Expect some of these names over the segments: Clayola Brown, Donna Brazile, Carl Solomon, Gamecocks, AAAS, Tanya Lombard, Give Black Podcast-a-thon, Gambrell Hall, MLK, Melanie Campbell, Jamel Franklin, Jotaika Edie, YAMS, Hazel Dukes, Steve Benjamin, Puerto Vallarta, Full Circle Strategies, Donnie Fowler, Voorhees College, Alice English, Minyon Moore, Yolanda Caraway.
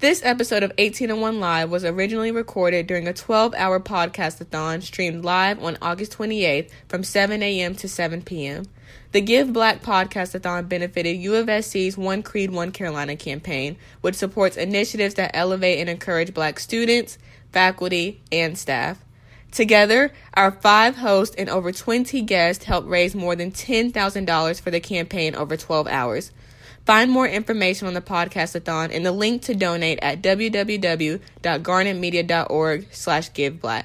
This episode of 1801 Live was originally recorded during a 12-hour podcast-a-thon streamed live on August 28th from 7 a.m. to 7 p.m. The Give Black Podcast-a-thon benefited U of SC's One Creed One Carolina campaign, which supports initiatives that elevate and encourage Black students, faculty, and staff. Together, our 5 hosts and over 20 guests helped raise more than $10,000 for the campaign over 12 hours. Find more information on the podcast-a-thon and the link to donate at www.garnetmedia.org/giveblack.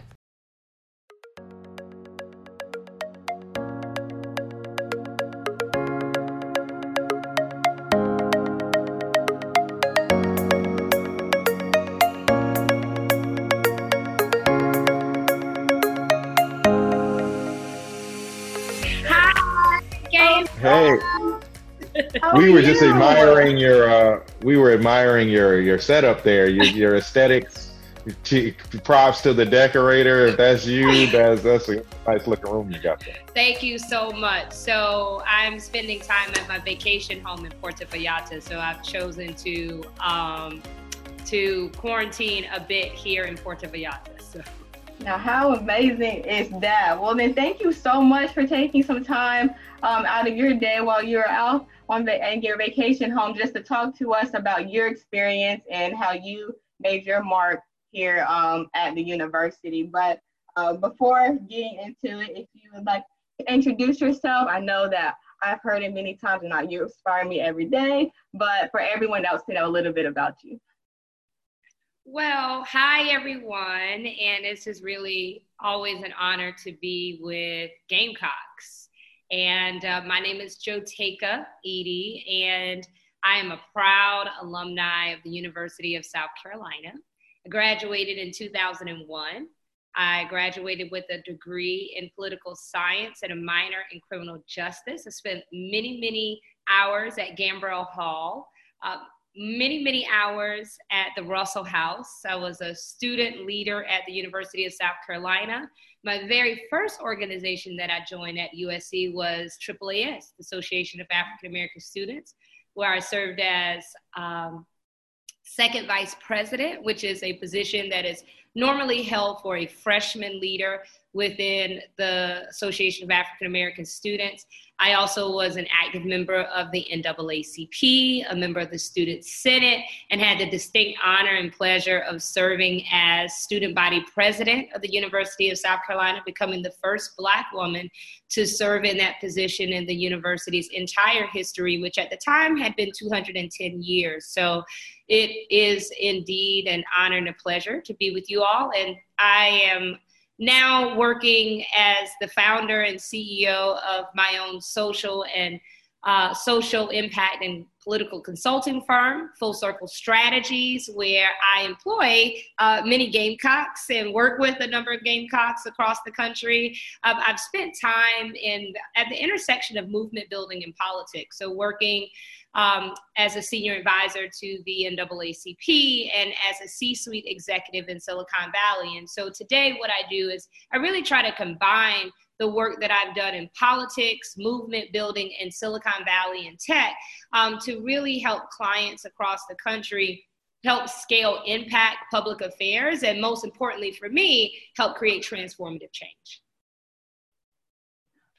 Hey, we were just admiring your setup there, your aesthetics. Props to the decorator. If that's you, that's a nice looking room you got there. Thank you so much. So I'm spending time at my vacation home in Puerto Vallarta. So I've chosen to quarantine a bit here in Puerto Vallarta. So. Now, how amazing is that? Well, then, thank you so much for taking some time out of your day while you're out on your vacation home just to talk to us about your experience and how you made your mark here at the university. But before getting into it, if you would like to introduce yourself, I know that I've heard it many times and you inspire me every day, but for everyone else to know a little bit about you. Well, hi everyone, and this is really always an honor to be with Gamecocks. And my name is Jotaika Edie, and I am a proud alumni of the University of South Carolina. I graduated in 2001. I graduated with a degree in political science and a minor in criminal justice. I spent many, many hours at Gambrell Hall. Many hours at the Russell House. I was a student leader at the University of South Carolina. My very first organization that I joined at USC was AAAS, the Association of African American Students, where I served as second vice president, which is a position that is normally held for a freshman leader within the Association of African American Students. I also was an active member of the NAACP, a member of the Student Senate, and had the distinct honor and pleasure of serving as student body president of the University of South Carolina, becoming the first Black woman to serve in that position in the university's entire history, which at the time had been 210 years. So it is indeed an honor and a pleasure to be with you all. And I am now working as the founder and CEO of my own social impact and political consulting firm, Full Circle Strategies, where I employ many Gamecocks and work with a number of Gamecocks across the country. I've spent time at the intersection of movement building and politics, so working as a senior advisor to the NAACP and as a C-suite executive in Silicon Valley. And so today what I do is I really try to combine the work that I've done in politics, movement building, and Silicon Valley and tech to really help clients across the country help scale impact public affairs, and most importantly for me, help create transformative change.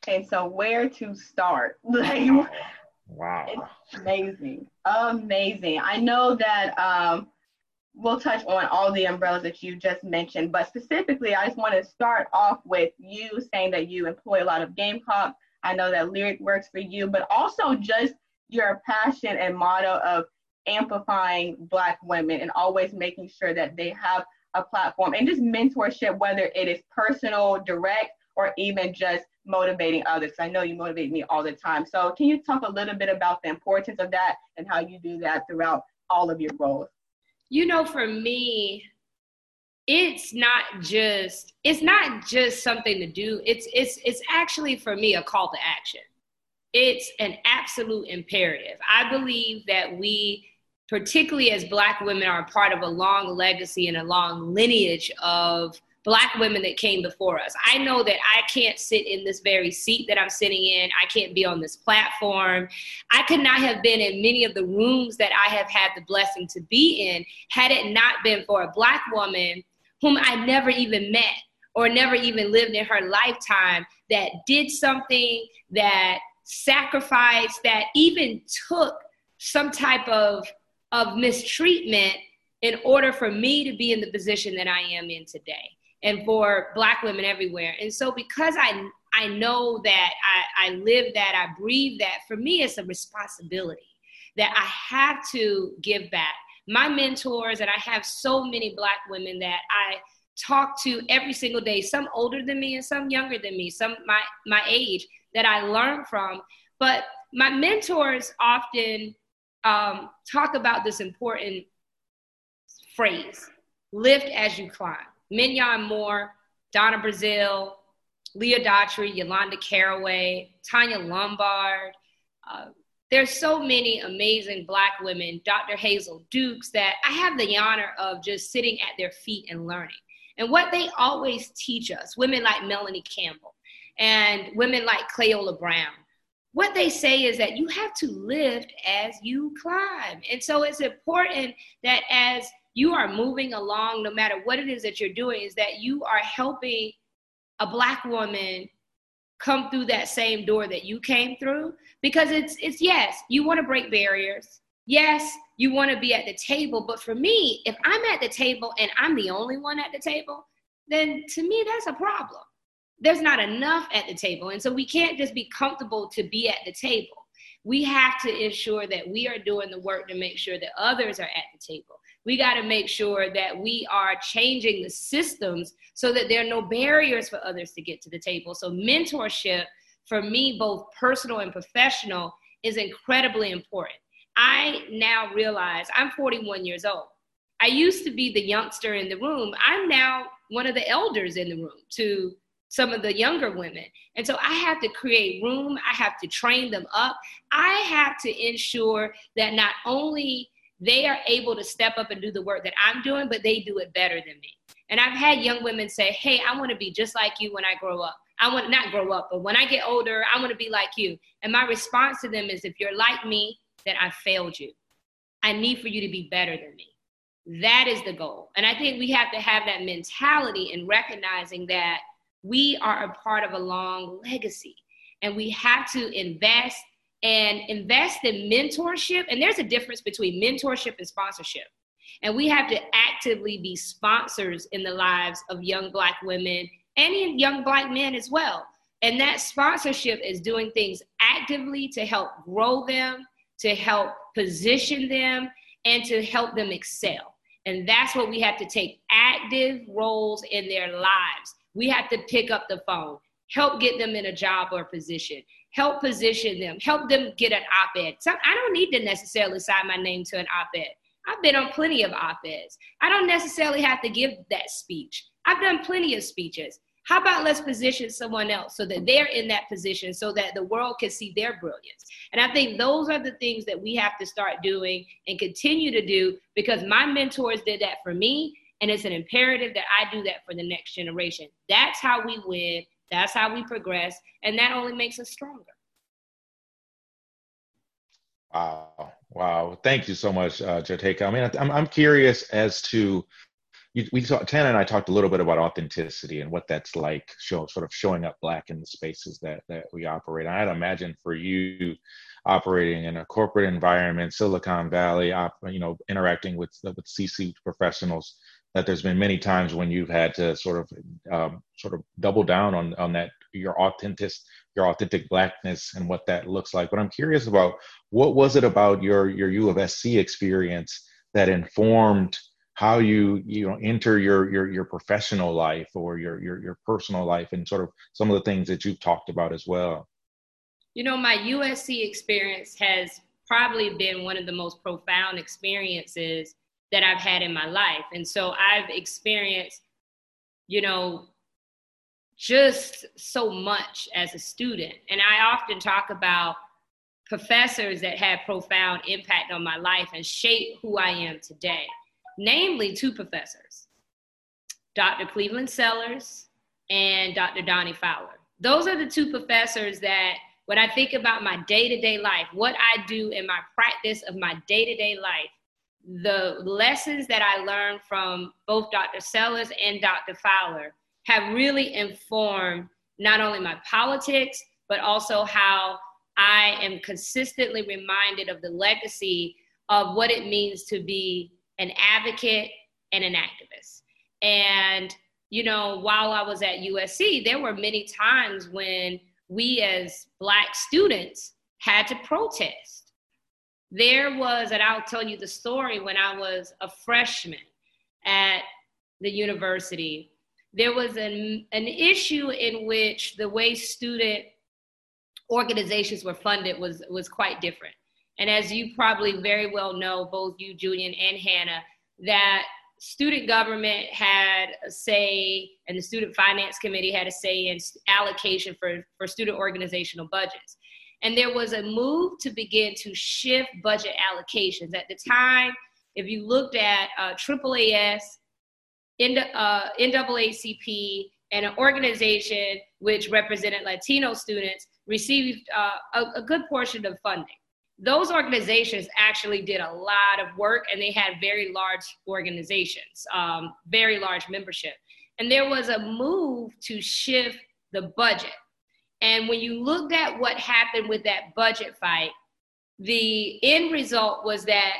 Okay, so where to start? Wow. It's amazing. Amazing. I know that we'll touch on all the umbrellas that you just mentioned, but specifically, I just want to start off with you saying that you employ a lot of Gamecock. I know that Lyric works for you, but also just your passion and motto of amplifying Black women and always making sure that they have a platform and just mentorship, whether it is personal, direct, or even just motivating others. I know you motivate me all the time. So can you talk a little bit about the importance of that and how you do that throughout all of your roles? You know, for me, it's not just something to do. It's actually for me a call to action. It's an absolute imperative. I believe that we, particularly as Black women, are a part of a long legacy and a long lineage of Black women that came before us. I know that I can't sit in this very seat that I'm sitting in. I can't be on this platform. I could not have been in many of the rooms that I have had the blessing to be in had it not been for a Black woman whom I never even met or never even lived in her lifetime, that did something, that sacrificed, that even took some type of mistreatment in order for me to be in the position that I am in today, and for Black women everywhere. And so because I know that, I live that, I breathe that, for me it's a responsibility that I have to give back. My mentors, and I have so many Black women that I talk to every single day, some older than me and some younger than me, some my age, that I learn from. But my mentors often talk about this important phrase, lift as you climb. Minyon Moore, Donna Brazile, Leah Daughtry, Yolanda Caraway, Tanya Lombard. There's so many amazing Black women, Dr. Hazel Dukes, that I have the honor of just sitting at their feet and learning. And what they always teach us, women like Melanie Campbell and women like Clayola Brown, what they say is that you have to lift as you climb. And so it's important that as you are moving along, no matter what it is that you're doing, is that you are helping a Black woman come through that same door that you came through. Because it's yes, you want to break barriers. Yes, you want to be at the table. But for me, if I'm at the table and I'm the only one at the table, then to me, that's a problem. There's not enough at the table. And so we can't just be comfortable to be at the table. We have to ensure that we are doing the work to make sure that others are at the table. We got to make sure that we are changing the systems so that there are no barriers for others to get to the table. So mentorship, for me, both personal and professional, is incredibly important. I now realize I'm 41 years old. I used to be the youngster in the room. I'm now one of the elders in the room to some of the younger women. And so I have to create room. I have to train them up. I have to ensure that not only they are able to step up and do the work that I'm doing, but they do it better than me. And I've had young women say, hey, I want to be just like you when I grow up. I want not grow up, but when I get older, I want to be like you. And my response to them is, if you're like me, then I failed you. I need for you to be better than me. That is the goal. And I think we have to have that mentality in recognizing that we are a part of a long legacy, and we have to invest in mentorship. And there's a difference between mentorship and sponsorship. And we have to actively be sponsors in the lives of young Black women and young Black men as well. And that sponsorship is doing things actively to help grow them, to help position them, and to help them excel. And that's what we have to take active roles in their lives. We have to pick up the phone, help get them in a job or a position, help position them, help them get an op-ed. I don't need to necessarily sign my name to an op-ed. I've been on plenty of op-eds. I don't necessarily have to give that speech. I've done plenty of speeches. How about let's position someone else so that they're in that position so that the world can see their brilliance? And I think those are the things that we have to start doing and continue to do, because my mentors did that for me, and it's an imperative that I do that for the next generation. That's how we win. That's how we progress. And that only makes us stronger. Wow. Wow. Thank you so much, Jotaika. I mean, I'm curious as to, Tana and I talked a little bit about authenticity and what that's like, showing up Black in the spaces that we operate. And I'd imagine for you operating in a corporate environment, Silicon Valley, interacting with C-suite professionals, that there's been many times when you've had to sort of double down on that, your authentic Blackness and what that looks like. But I'm curious about, what was it about your U of SC experience that informed how you enter your professional life or your personal life, and sort of some of the things that you've talked about as well? You know, my USC experience has probably been one of the most profound experiences that I've had in my life. And so I've experienced, just so much as a student. And I often talk about professors that had profound impact on my life and shaped who I am today, namely two professors. Dr. Cleveland Sellers and Dr. Donnie Fowler. Those are the two professors that, when I think about my day-to-day life, what I do in my practice of my day-to-day life, the lessons that I learned from both Dr. Sellers and Dr. Fowler have really informed not only my politics, but also how I am consistently reminded of the legacy of what it means to be an advocate and an activist. And, you know, while I was at USC, there were many times when we as Black students had to protest. There was, and I'll tell you the story, when I was a freshman at the university, there was an issue in which the way student organizations were funded was quite different. And as you probably very well know, both you, Julian, and Hannah, that student government had a say, and the student finance committee had a say in allocation for student organizational budgets. And there was a move to begin to shift budget allocations. At the time, if you looked at AAAS, NAACP, and an organization which represented Latino students, received a good portion of funding. Those organizations actually did a lot of work, and they had very large organizations, very large membership. And there was a move to shift the budget. And when you looked at what happened with that budget fight, the end result was that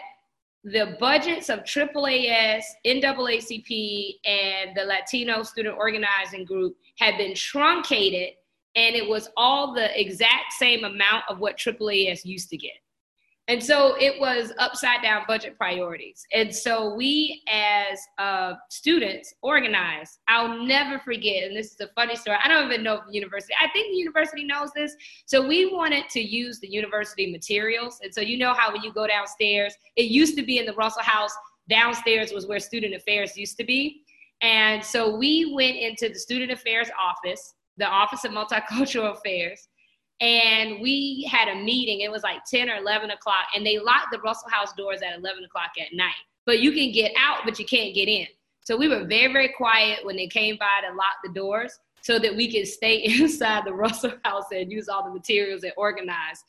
the budgets of AAAS, NAACP, and the Latino Student Organizing Group had been truncated, and it was all the exact same amount of what AAAS used to get. And so it was upside down budget priorities. And so we as students organized. I'll never forget, and this is a funny story, I don't even know if the university, I think the university knows this. So we wanted to use the university materials. And so you know how when you go downstairs, it used to be in the Russell House, downstairs was where student affairs used to be. And so we went into the student affairs office, the Office of Multicultural Affairs, and we had a meeting. It was like 10 or 11 o'clock, and they locked the Russell House doors at 11 o'clock at night. But you can get out, but you can't get in. So we were very, very quiet when they came by to lock the doors so that we could stay inside the Russell House and use all the materials and organize.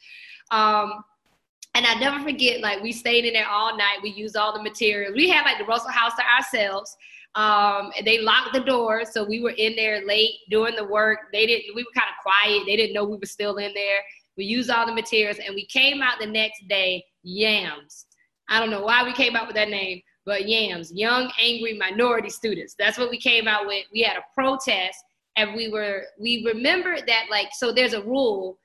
And I never forget, like, we stayed in there all night. We used all the materials. We had, like, the Russell House to ourselves. And they locked the door, so we were in there late doing the work. We were kind of quiet. They didn't know we were still in there. We used all the materials, and we came out the next day, YAMS. I don't know why we came out with that name, but YAMS, Young Angry Minority Students. That's what we came out with. We had a protest, and we remembered that, like, so there's a rule,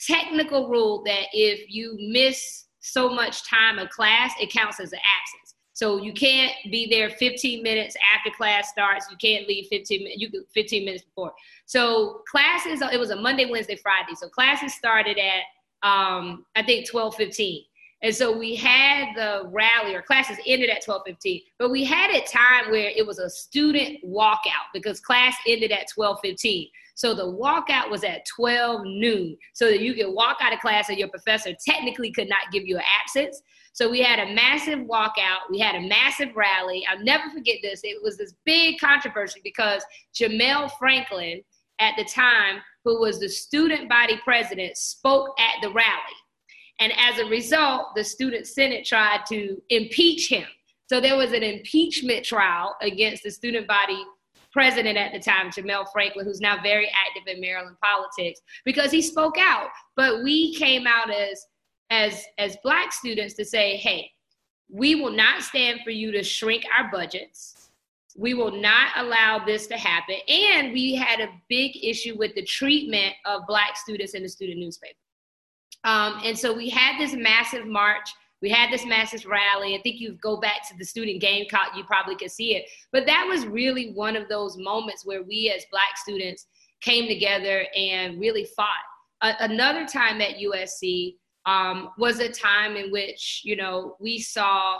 technical rule, that if you miss so much time in class, it counts as an absence. So you can't be there 15 minutes after class starts. You can't leave 15 minutes before. So classes, it was a Monday, Wednesday, Friday. So classes started at, I think, 12:15. And so we had the rally, or classes ended at 12:15. But we had a time where it was a student walkout because class ended at 12:15. So the walkout was at 12 noon so that you could walk out of class and your professor technically could not give you an absence. So we had a massive walkout. We had a massive rally. I'll never forget this. It was this big controversy because Jamel Franklin at the time, who was the student body president, spoke at the rally. And as a result, the student senate tried to impeach him. So there was an impeachment trial against the student body president at the time, Jamel Franklin, who's now very active in Maryland politics, because he spoke out. But we came out as Black students to say, hey, we will not stand for you to shrink our budgets. We will not allow this to happen. And we had a big issue with the treatment of Black students in the student newspaper. And so we had this massive march. We had this massive rally. I think you go back to the student Gamecock, you probably could see it. But that was really one of those moments where we as Black students came together and really fought. Another time at USC, was a time in which, you know, we saw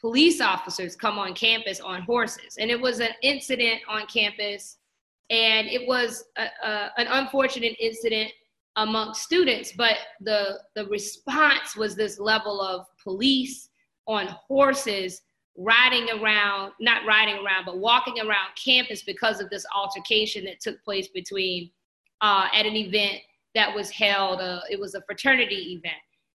police officers come on campus on horses. And it was an incident on campus, and it was an unfortunate incident amongst students, but the response was this level of police on horses walking around campus because of this altercation that took place between, at an event that was held, it was a fraternity event.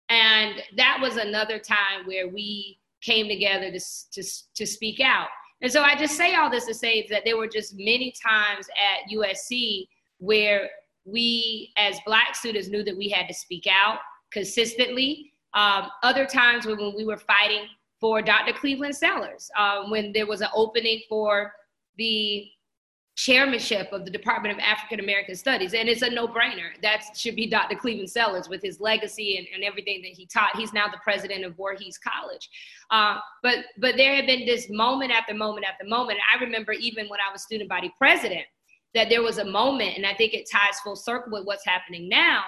And that was another time where we came together to speak out. And so I just say all this to say that there were just many times at USC where we as Black students knew that we had to speak out consistently. Other times when we were fighting for Dr. Cleveland Sellers, when there was an opening for the chairmanship of the Department of African American Studies. And it's a no-brainer. That should be Dr. Cleveland Sellers with his legacy and everything that he taught. He's now the president of Voorhees College. But there had been this moment after moment after moment. I remember even when I was student body president, that there was a moment, and I think it ties full circle with what's happening now,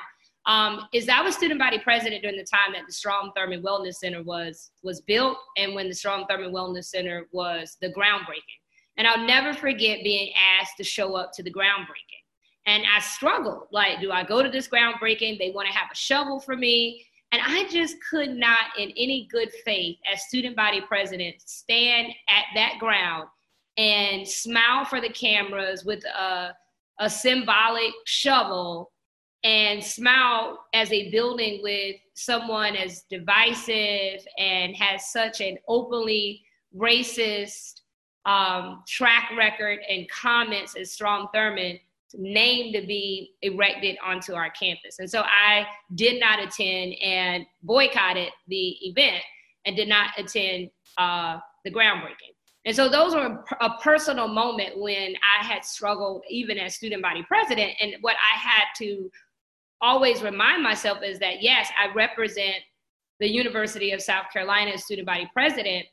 is I was student body president during the time that the Strom Thurmond Wellness Center was built, and when the Strom Thurmond Wellness Center was the groundbreaking. And I'll never forget being asked to show up to the groundbreaking. And I struggled, like, do I go to this groundbreaking? They want to have a shovel for me. And I just could not, in any good faith, as student body president, stand at that ground and smile for the cameras with a symbolic shovel and smile as a building with someone as divisive and has such an openly racist track record and comments as Strom Thurmond named to be erected onto our campus. And so I did not attend and boycotted the event and did not attend the groundbreaking. And so those were a personal moment when I had struggled even as student body president. And what I had to always remind myself is that, yes, I represent the University of South Carolina as student body president.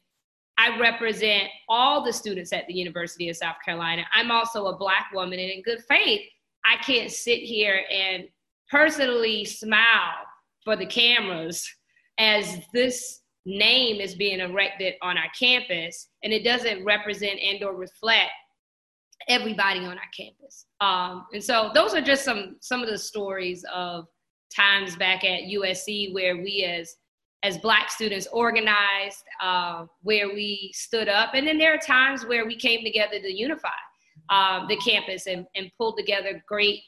I represent all the students at the University of South Carolina. I'm also a Black woman, and in good faith, I can't sit here and personally smile for the cameras as this name is being erected on our campus, and it doesn't represent and or reflect everybody on our campus. And so those are just some of the stories of times back at USC where we as Black students organized, where we stood up. And then there are times where we came together to unify the campus and pulled together great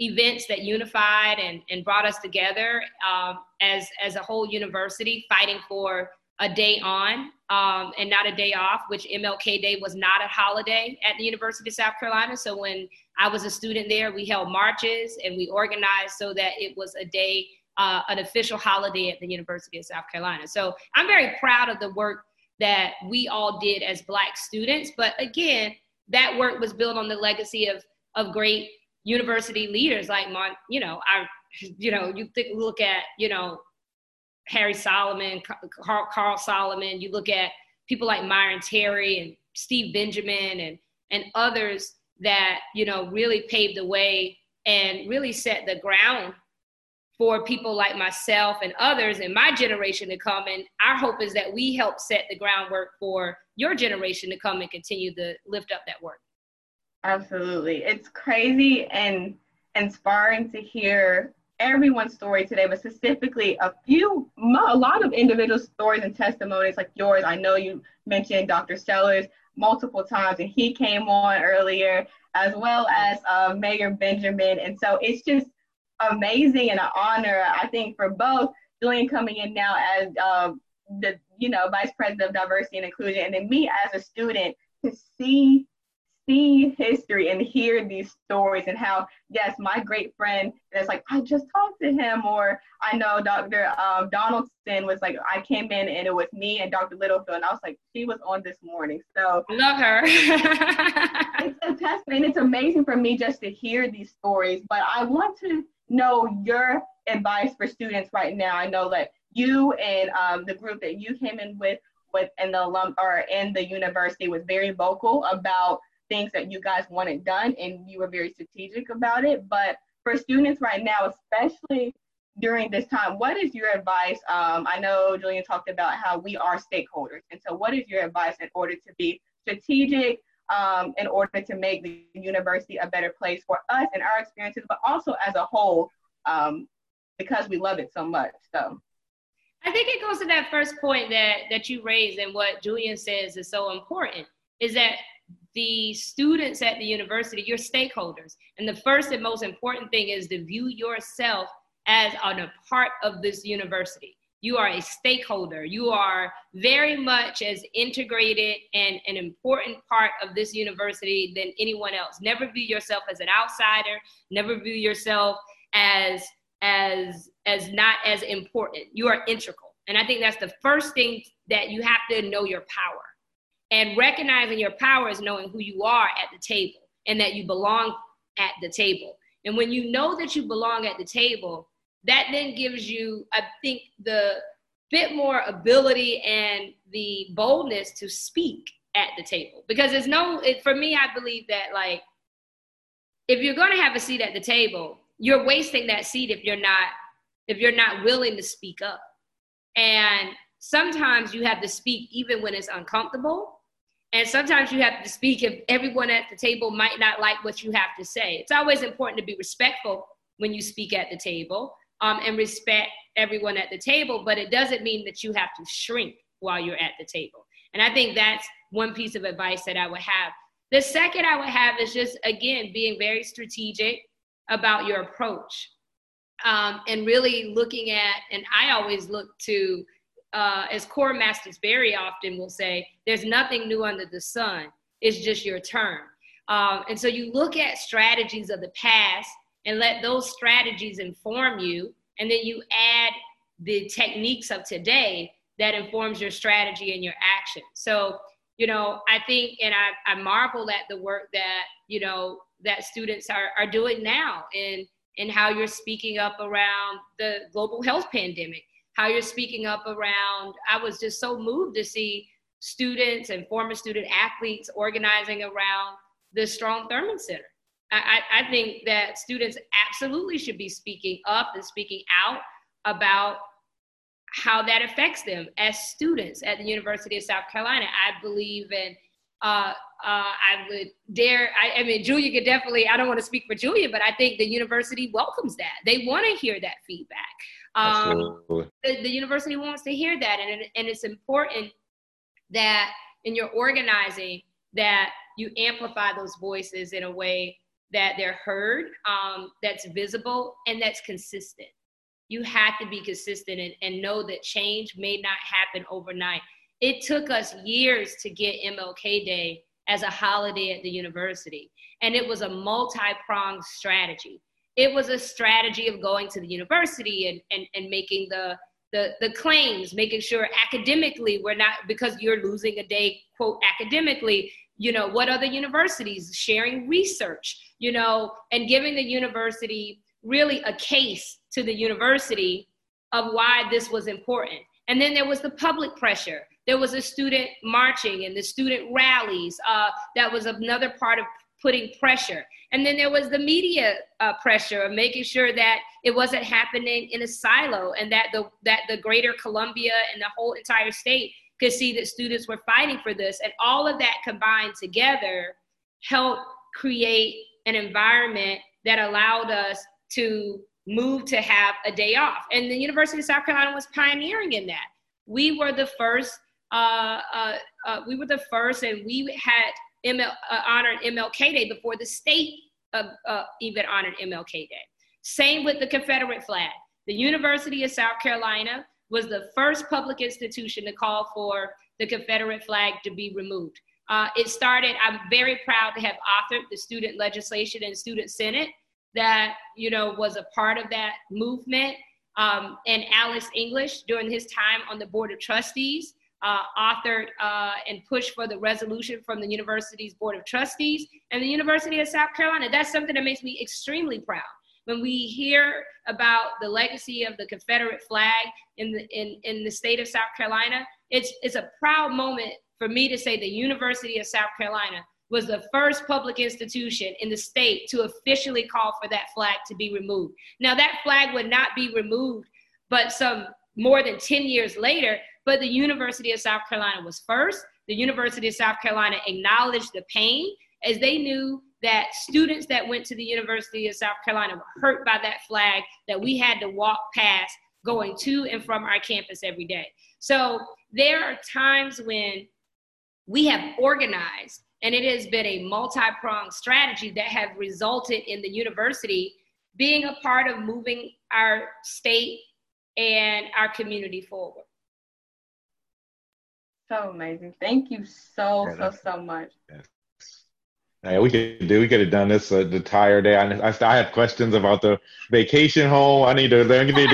events that unified and brought us together as a whole university, fighting for a day on and not a day off, which MLK Day was not a holiday at the University of South Carolina. So when I was a student there, we held marches and we organized so that it was a day, an official holiday at the University of South Carolina. So I'm very proud of the work that we all did as Black students. But again, that work was built on the legacy of great university leaders like, you look at, Harry Solomon, Carl Solomon, you look at people like Myron Terry and Steve Benjamin and others that, really paved the way and really set the ground for people like myself and others in my generation to come. And our hope is that we help set the groundwork for your generation to come and continue to lift up that work. Absolutely. It's crazy and inspiring to hear everyone's story today, but specifically a lot of individual stories and testimonies like yours. I know you mentioned Dr. Sellers multiple times, and he came on earlier, as well as Mayor Benjamin. And so it's just amazing and an honor, I think, for both Julian coming in now as the Vice President of Diversity and Inclusion, and then me as a student to see history and hear these stories and how, yes, my great friend that's like, I just talked to him, or I know Dr. Donaldson was like, I came in and it was me and Dr. Littlefield, and I was like, she was on this morning. So love her. It's a testament, and it's amazing for me just to hear these stories. But I want to know your advice for students right now. I know that you and the group that you came in with and the alum or in the university was very vocal about things that you guys wanted done, and you were very strategic about it. But for students right now, especially during this time, what is your advice? I know Julian talked about how we are stakeholders, and so what is your advice in order to be strategic, in order to make the university a better place for us and our experiences, but also as a whole, because we love it so much. So I think it goes to that first point that you raised, and what Julian says is so important, is that the students at the university, you're stakeholders. And the first and most important thing is to view yourself as a part of this university. You are a stakeholder. You are very much as integrated and an important part of this university than anyone else. Never view yourself as an outsider. Never view yourself as not as important. You are integral. And I think that's the first thing, that you have to know your power. And recognizing your power is knowing who you are at the table, and that you belong at the table. And when you know that you belong at the table, that then gives you, I think, the bit more ability and the boldness to speak at the table. Because for me, I believe that, like, if you're going to have a seat at the table, you're wasting that seat if you're not willing to speak up. And sometimes you have to speak even when it's uncomfortable. And sometimes you have to speak if everyone at the table might not like what you have to say. It's always important to be respectful when you speak at the table, and respect everyone at the table, but it doesn't mean that you have to shrink while you're at the table. And I think that's one piece of advice that I would have. The second I would have is just, again, being very strategic about your approach, and really looking at, and I always look to, as Core Masters very often will say, there's nothing new under the sun, it's just your turn. And so you look at strategies of the past and let those strategies inform you, and then you add the techniques of today that informs your strategy and your action. So, you know, I think, and I marvel at the work that, you know, that students are doing now in how you're speaking up around the global health pandemic, how you're speaking up around, I was just so moved to see students and former student athletes organizing around the Strom Thurmond Center. I think that students absolutely should be speaking up and speaking out about how that affects them as students at the University of South Carolina. I believe in, Julia could definitely, I don't want to speak for Julia, but I think the university welcomes that. They want to hear that feedback. Absolutely. The university wants to hear that. And it's important that in your organizing that you amplify those voices in a way that they're heard, that's visible, and that's consistent. You have to be consistent and know that change may not happen overnight. It took us years to get MLK Day as a holiday at the university, and it was a multi-pronged strategy. It was a strategy of going to the university and making the claims, making sure academically we're not, because you're losing a day, quote, academically, you know, what other universities, sharing research, you know, and giving the university really a case to the university of why this was important. And then there was the public pressure. There was a student marching and the student rallies. That was another part of putting pressure. And then there was the media pressure of making sure that it wasn't happening in a silo, and that the greater Columbia and the whole entire state could see that students were fighting for this. And all of that combined together helped create an environment that allowed us to move to have a day off. And the University of South Carolina was pioneering in that. We were the first, and we had honored MLK Day before the state even honored MLK Day. Same with the Confederate flag. The University of South Carolina was the first public institution to call for the Confederate flag to be removed. It started, I'm very proud to have authored the student legislation and student senate that, you know, was a part of that movement. And Alice English, during his time on the Board of Trustees, authored and pushed for the resolution from the university's Board of Trustees and the University of South Carolina. That's something that makes me extremely proud. When we hear about the legacy of the Confederate flag in the state of South Carolina, it's a proud moment for me to say the University of South Carolina was the first public institution in the state to officially call for that flag to be removed. Now, that flag would not be removed, but some more than 10 years later, but the University of South Carolina was first. The University of South Carolina acknowledged the pain, as they knew that students that went to the University of South Carolina were hurt by that flag that we had to walk past going to and from our campus every day. So there are times when we have organized, and it has been a multi-pronged strategy that have resulted in the university being a part of moving our state and our community forward. So amazing. Thank you so much. Yes. Yeah, we could have done this the entire day. I have questions about the vacation home. I need to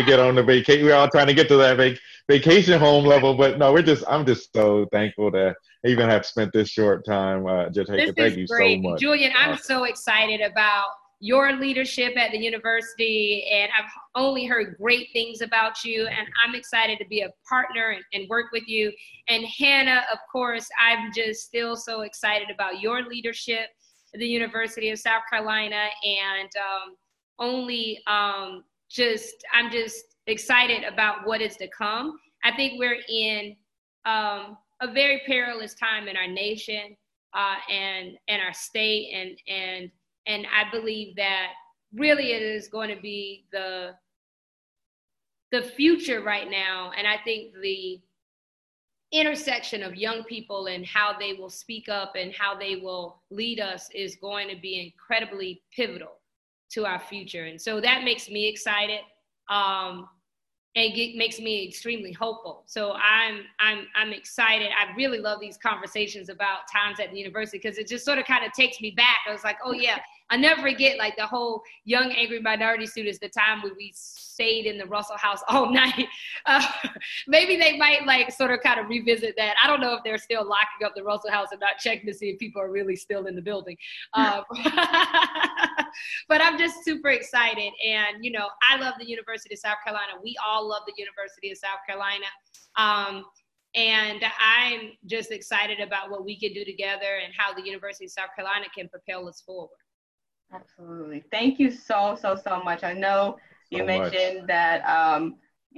get on the vacation. We're all trying to get to that vacation home level, but no, I'm just so thankful that I even have spent this short time. Jotaika, thank you so much. Julian, I'm so excited about your leadership at the university, and I've only heard great things about you, and I'm excited to be a partner and work with you. And Hannah, of course, I'm just still so excited about your leadership at the University of South Carolina, and I'm just excited about what is to come. I think we're in a very perilous time in our nation and our state, and I believe that really it is going to be the future right now. And I think the intersection of young people and how they will speak up and how they will lead us is going to be incredibly pivotal to our future. And so that makes me excited and makes me extremely hopeful. So I'm excited. I really love these conversations about times at the university, because it just sort of kind of takes me back. I was like, oh yeah, I never forget like the whole young angry minority students, the time when we stayed in the Russell House all night. Maybe they might like sort of kind of revisit that. I don't know if they're still locking up the Russell House and not checking to see if people are really still in the building. But I'm just super excited. And, you know, I love the University of South Carolina. We all love the University of South Carolina. And I'm just excited about what we can do together and how the University of South Carolina can propel us forward. Absolutely. Thank you so much. I know you mentioned that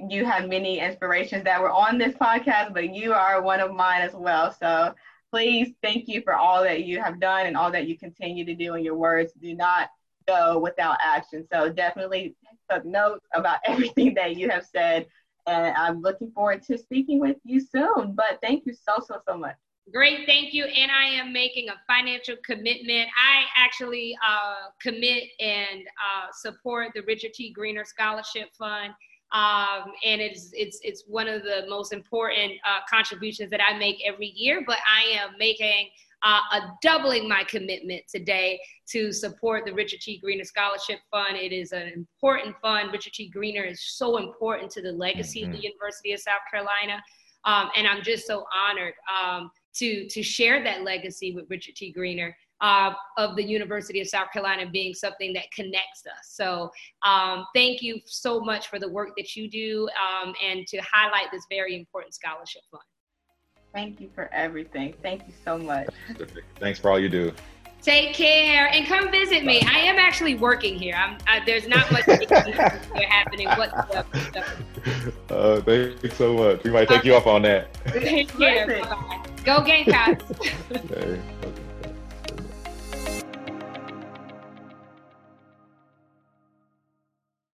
you have many inspirations that were on this podcast, but you are one of mine as well. So please, thank you for all that you have done and all that you continue to do, and your words do not go without action. So definitely took notes about everything that you have said, and I'm looking forward to speaking with you soon. But thank you so much. Great, thank you. And I am making a financial commitment. I actually commit and support the Richard T. Greener Scholarship Fund. And it's one of the most important contributions that I make every year, but I am making doubling my commitment today to support the Richard T. Greener Scholarship Fund. It is an important fund. Richard T. Greener is so important to the legacy of the University of South Carolina. And I'm just so honored to share that legacy with Richard T. Greener of the University of South Carolina being something that connects us. So thank you so much for the work that you do and to highlight this very important scholarship fund. Thank you for everything. Thank you so much. Thanks for all you do. Take care, and come visit me. I am actually working here. There's not much happening whatsoever. Thank you so much. We might take you up on that. Take care. Bye-bye. Go Gamecocks. Okay.